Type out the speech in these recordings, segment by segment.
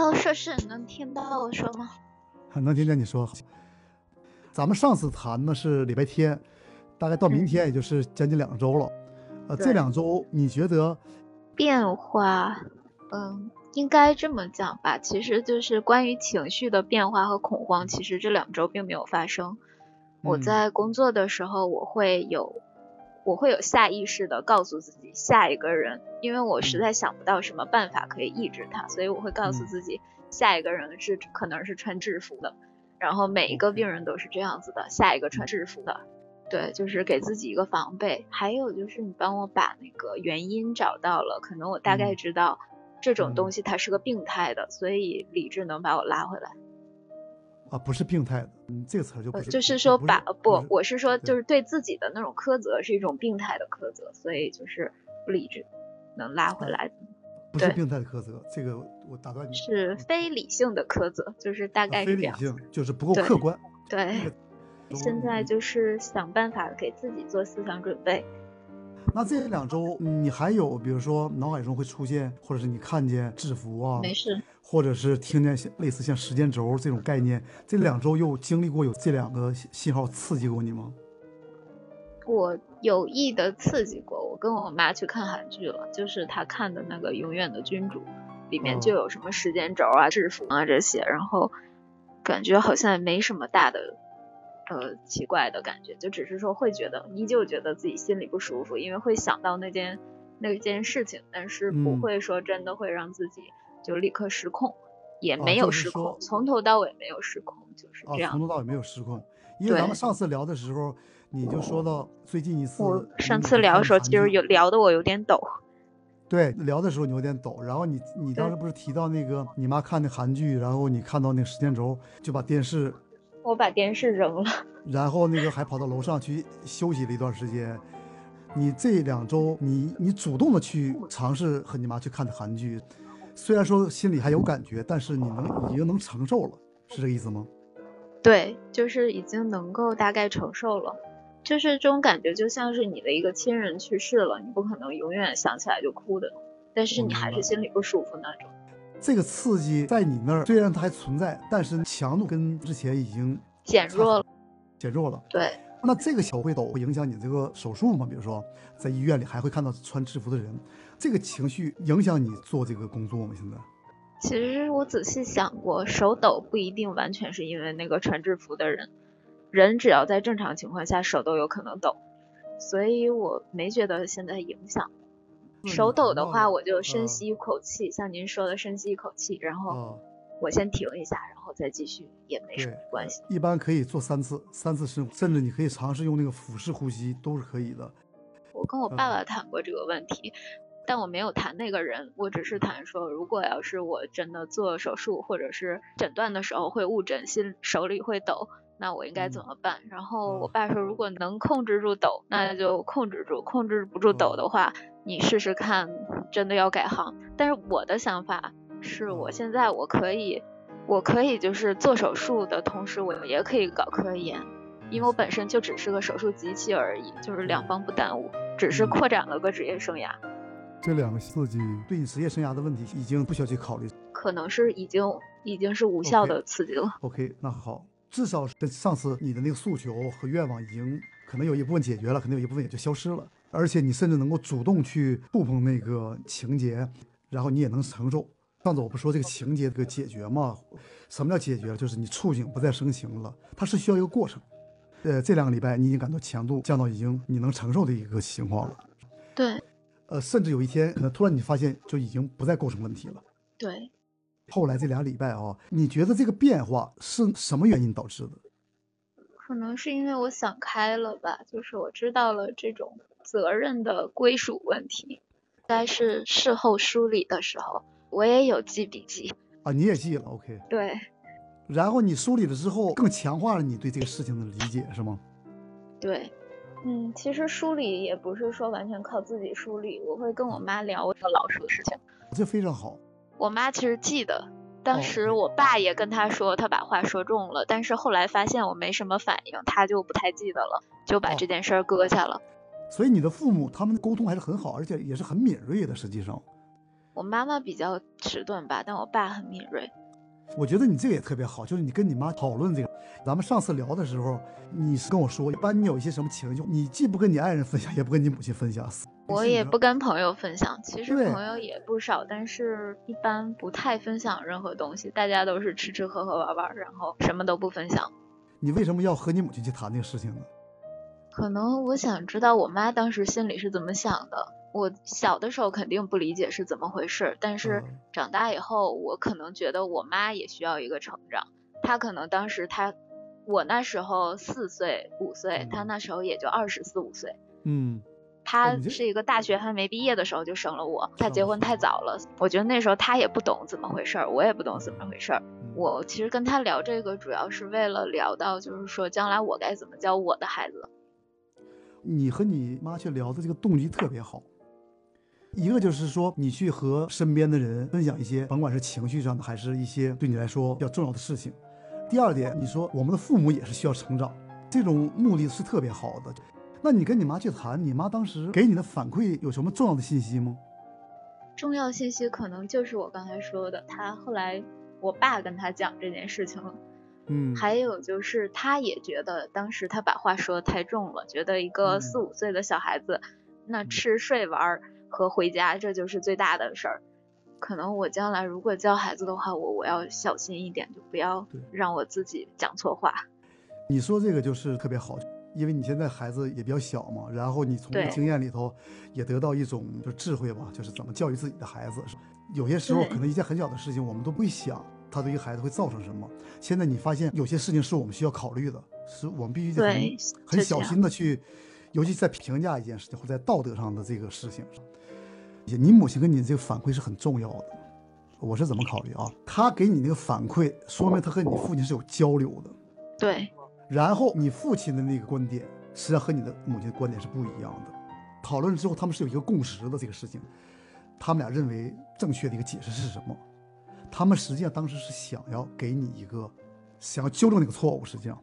Hello， 硕士，你能听到我说吗？能听见你说。咱们上次谈的是礼拜天，大概到明天也就是将近2周了。这2周你觉得变化？应该这么讲吧。其实就是关于情绪的变化和恐慌，其实这2周并没有发生。我在工作的时候，我会有下意识的告诉自己下一个人，因为我实在想不到什么办法可以抑制他，所以我会告诉自己下一个人是可能是穿制服的，然后每一个病人都是这样子的，下一个穿制服的，对，就是给自己一个防备。还有就是你帮我把那个原因找到了，可能我大概知道这种东西它是个病态的，所以理智能把我拉回来。啊，不是病态的，这个词就不是。就是说把我是说就是对自己的那种苛责是一种病态的苛责，所以就是理智能拉回来的。不是病态的苛责，这个我打断你。是非理性的苛责，就是大概是这样。非理性就是不够客观。对。现在就是想办法给自己做思想准备。那这2周你还有比如说脑海中会出现，或者是你看见制服啊，没事，或者是听见类似像时间轴这种概念，这2周又经历过有这2个信号刺激过你吗？我有意的刺激过，我跟我妈去看韩剧了，就是她看的那个《永远的君主》里面就有什么时间轴啊、制服啊这些，然后感觉好像没什么大的奇怪的感觉，就只是说会觉得依旧觉得自己心里不舒服，因为会想到那件事情，但是不会说真的会让自己就立刻失控，也没有失控，就是从头到尾没有失控，就是这样，从头到尾没有失控。因为咱们上次聊的时候你就说到最近一次，我上次聊的时候其实有聊的我有点抖，对，聊的时候你有点抖，然后你当时不是提到那个你妈看的韩剧，然后你看到那个时间轴就把电视，我把电视扔了，然后那个还跑到楼上去休息了一段时间。你这2周你主动的去尝试和你妈去看的韩剧，虽然说心里还有感觉，但是已经能承受了，是这个意思吗？对，就是已经能够大概承受了，就是这种感觉就像是你的一个亲人去世了，你不可能永远想起来就哭的，但是你还是心里不舒服那种。这个刺激在你那儿虽然它还存在，但是强度跟之前已经减弱了。对，那这个小会抖会影响你这个手术吗？比如说在医院里还会看到穿制服的人，这个情绪影响你做这个工作吗？现在其实我仔细想过，手抖不一定完全是因为那个穿制服的人只要在正常情况下手都有可能抖，所以我没觉得现在影响。手抖的话我就深吸一口气，像您说的深吸一口气，然后我先停一下，然后再继续，也没什么关系。一般可以做三次深呼吸，甚至你可以尝试用那个腹式呼吸都是可以的。我跟我爸爸谈过这个问题，但我没有谈那个人，我只是谈说如果要是我真的做手术或者是诊断的时候会误诊，手里会抖，那我应该怎么办？然后我爸说如果能控制住抖那就控制住，控制不住抖的话你试试看真的要改行。但是我的想法是我现在我可以就是做手术的同时我也可以搞科研，因为我本身就只是个手术机器而已，就是两方不耽误，只是扩展了个职业生涯。这2个刺激对你职业生涯的问题已经不需要去考虑，可能是已经是无效的刺激了。 OK， 那好，至少上次你的那个诉求和愿望已经可能有一部分解决了，可能有一部分也就消失了，而且你甚至能够主动去触碰那个情节，然后你也能承受。上次我不说这个情节的解决吗？什么叫解决？就是你触景不再生情了，它是需要一个过程。这2个礼拜你已经感到强度降到已经你能承受的一个情况了。对。甚至有一天可能突然你发现就已经不再构成问题了。对。后来这2礼拜啊，你觉得这个变化是什么原因导致的？可能是因为我想开了吧，就是我知道了这种责任的归属问题。但是事后梳理的时候我也有记笔记啊，你也记了。 OK， 对，然后你梳理了之后更强化了你对这个事情的理解是吗？对，其实梳理也不是说完全靠自己梳理，我会跟我妈聊我老师的事情，这非常好。我妈其实记得，当时我爸也跟她说，她把话说中了，但是后来发现我没什么反应，她就不太记得了，就把这件事儿搁下了。所以你的父母他们沟通还是很好，而且也是很敏锐的，实际上。我妈妈比较迟钝吧，但我爸很敏锐。我觉得你这个也特别好，就是你跟你妈讨论这个。咱们上次聊的时候，你是跟我说，一般你有一些什么情绪，你既不跟你爱人分享，也不跟你母亲分享。我也不跟朋友分享，其实朋友也不少，但是一般不太分享任何东西，大家都是吃吃喝喝玩玩，然后什么都不分享。你为什么要和你母亲去谈这个事情呢？可能我想知道我妈当时心里是怎么想的。我小的时候肯定不理解是怎么回事，但是长大以后我可能觉得我妈也需要一个成长。她可能当时我那时候4岁5岁，她那时候也就24、25岁。嗯，她是一个大学还没毕业的时候就生了我，她结婚太早了，我觉得那时候她也不懂怎么回事，我也不懂怎么回事。我其实跟她聊这个主要是为了聊到就是说将来我该怎么教我的孩子。你和你妈去聊的这个动机特别好，一个就是说你去和身边的人分享一些甭管是情绪上的还是一些对你来说比较重要的事情。第二点，你说我们的父母也是需要成长，这种目的是特别好的。那你跟你妈去谈，你妈当时给你的反馈有什么重要的信息吗？重要信息可能就是我刚才说的，她后来我爸跟她讲这件事情了。嗯，还有就是她也觉得当时她把话说太重了，觉得一个4、5岁的小孩子那吃睡玩和回家这就是最大的事儿。可能我将来如果教孩子的话，我要小心一点，就不要让我自己讲错话。你说这个就是特别好，因为你现在孩子也比较小嘛，然后你从经验里头也得到一种就智慧吧，就是怎么教育自己的孩子。有些时候可能一件很小的事情我们都不会想他对于孩子会造成什么，现在你发现有些事情是我们需要考虑的，是我们必须得很小心的去，尤其在评价一件事情或在道德上的这个事情上。你母亲跟你这个反馈是很重要的。我是怎么考虑啊，她给你那个反馈说明她和你父亲是有交流的。对，然后你父亲的那个观点实际上和你的母亲的观点是不一样的，讨论之后他们是有一个共识的，这个事情他们俩认为正确的一个解释是什么，他们实际上当时是想要给你一个想要纠正那个错误实际上，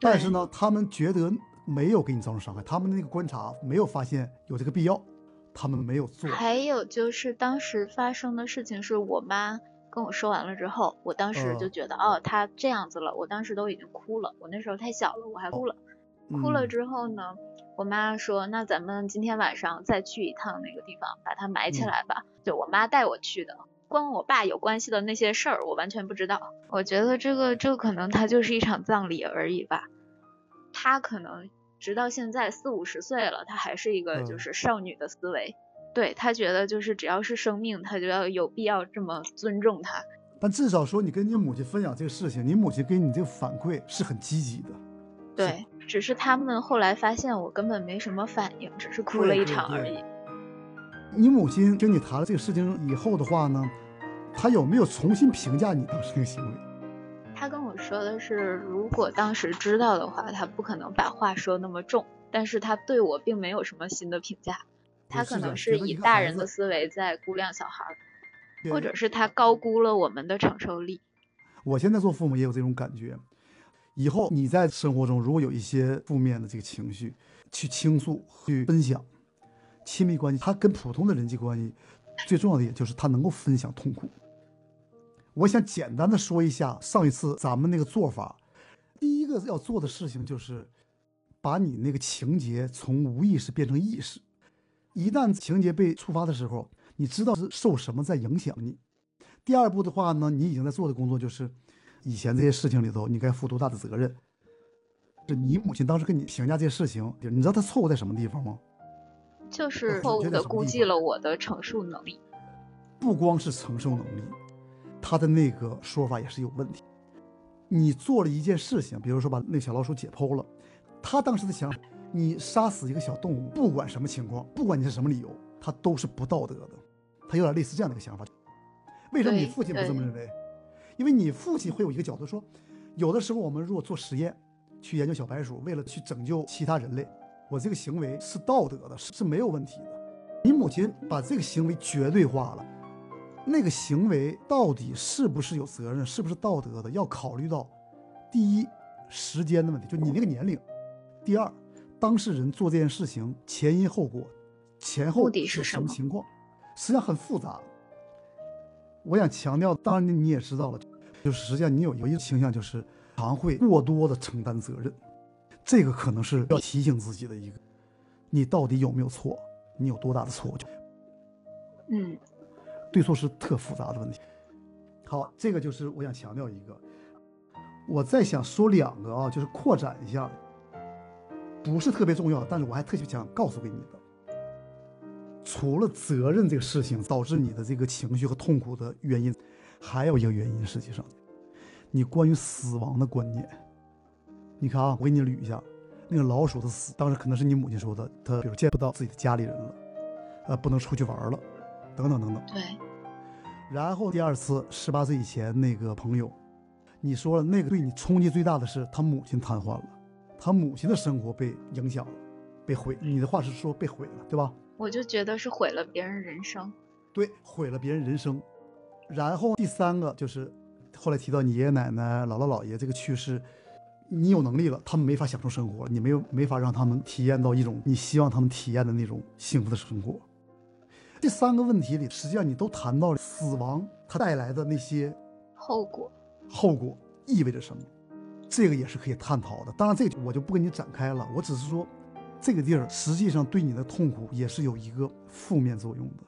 但是呢他们觉得没有给你造成伤害，他们那个观察没有发现有这个必要，他们没有做。还有就是当时发生的事情是我妈跟我说完了之后，我当时就觉得哦她这样子了，我当时都已经哭了，我那时候太小了我还哭了。哭了之后呢，我妈说那咱们今天晚上再去一趟那个地方把它埋起来吧。就我妈带我去的，跟我爸有关系的那些事儿我完全不知道。我觉得这个可能它就是一场葬礼而已吧。她可能直到现在40、50岁了，她还是一个就是少女的思维。对，她觉得就是只要是生命她就要有必要这么尊重她。但至少说你跟你母亲分享这个事情，你母亲给你这个反馈是很积极的。对，只是他们后来发现我根本没什么反应，只是哭了一场而已。你母亲跟你谈了这个事情以后的话呢，她有没有重新评价你当时那个行为？她跟我说的是如果当时知道的话她不可能把话说那么重，但是她对我并没有什么新的评价，她可能是以大人的思维在估量小孩，或者是她高估了我们的承受力。我现在做父母也有这种感觉，以后你在生活中如果有一些负面的这个情绪去倾诉去分享，亲密关系它跟普通的人际关系最重要的也就是它能够分享痛苦。我想简单的说一下上一次咱们那个做法，第一个要做的事情就是把你那个情节从无意识变成意识。一旦情节被触发的时候，你知道是受什么在影响你。第二步的话呢，你已经在做的工作就是以前这些事情里头你该负多大的责任。你母亲当时跟你评价这些事情，你知道她错误在什么地方吗？就是错误的估计了我的承受能力。不光是承受能力，他的那个说法也是有问题。你做了一件事情，比如说把那小老鼠解剖了，他当时的想法，你杀死一个小动物不管什么情况不管你是什么理由他都是不道德的，他有点类似这样的一个想法。为什么你父亲不这么认为？因为你父亲会有一个角度说，有的时候我们如果做实验去研究小白鼠为了去拯救其他人类，我这个行为是道德的，是没有问题的。你母亲把这个行为绝对化了，那个行为到底是不是有责任是不是道德的，要考虑到第一时间的问题，就你那个年龄，第二当事人做这件事情前因后果前后是什么情况，实际上很复杂。我想强调，当然你也知道了，就是实际上你有一个倾向，就是常会过多的承担责任，这个可能是要提醒自己的一个，你到底有没有错，你有多大的错误，对错是特复杂的问题。好，这个就是我想强调一个。我再想说两个啊，就是扩展一下，不是特别重要，但是我还特别想告诉给你的。除了责任这个事情导致你的这个情绪和痛苦的原因，还有一个原因，实际上你关于死亡的观念。你看啊，我给你捋一下，那个老鼠的死，当时可能是你母亲说的，她比如见不到自己的家里人了，不能出去玩了，等等等等。对。然后第二次18岁以前那个朋友，你说了那个对你冲击最大的是他母亲瘫痪了，他母亲的生活被影响了，被毁，你的话是说被毁了，对吧？我就觉得是毁了别人人生。对，毁了别人人生。然后第三个就是后来提到你爷爷奶奶姥姥姥爷这个去世，你有能力了，他们没法享受生活，你没法让他们体验到一种你希望他们体验的那种幸福的生活。这三个问题里实际上你都谈到了死亡它带来的那些后果意味着什么，这个也是可以探讨的。当然这个我就不跟你展开了，我只是说这个地儿实际上对你的痛苦也是有一个负面作用的。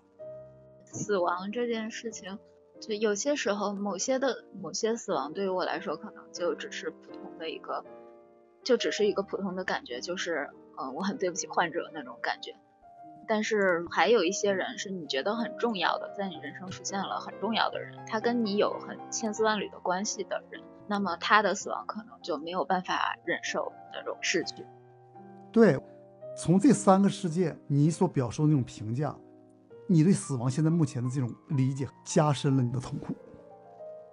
死亡这件事情，就有些时候某些死亡对于我来说可能就只是普通的一个，就只是一个普通的感觉，就是我很对不起患者那种感觉。但是还有一些人是你觉得很重要的，在你人生出现了很重要的人，他跟你有很千丝万缕的关系的人，那么他的死亡可能就没有办法忍受那种失去。对，从这三个世界你所表述的那种评价，你对死亡现在目前的这种理解加深了你的痛苦。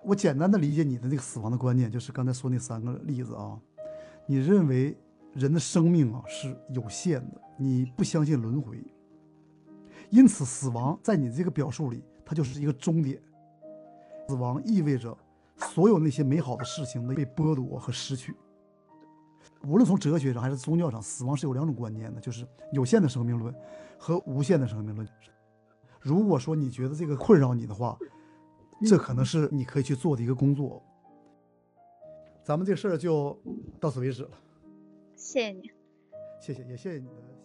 我简单的理解你的这个死亡的观念，就是刚才说那三个例子啊，你认为人的生命啊是有限的，你不相信轮回，因此死亡在你这个表述里它就是一个终点。死亡意味着所有那些美好的事情被剥夺和失去。无论从哲学上还是宗教上，死亡是有两种观念的，就是有限的生命论和无限的生命论。如果说你觉得这个困扰你的话，这可能是你可以去做的一个工作。咱们这事儿就到此为止了。谢谢你。谢谢，也谢谢你的。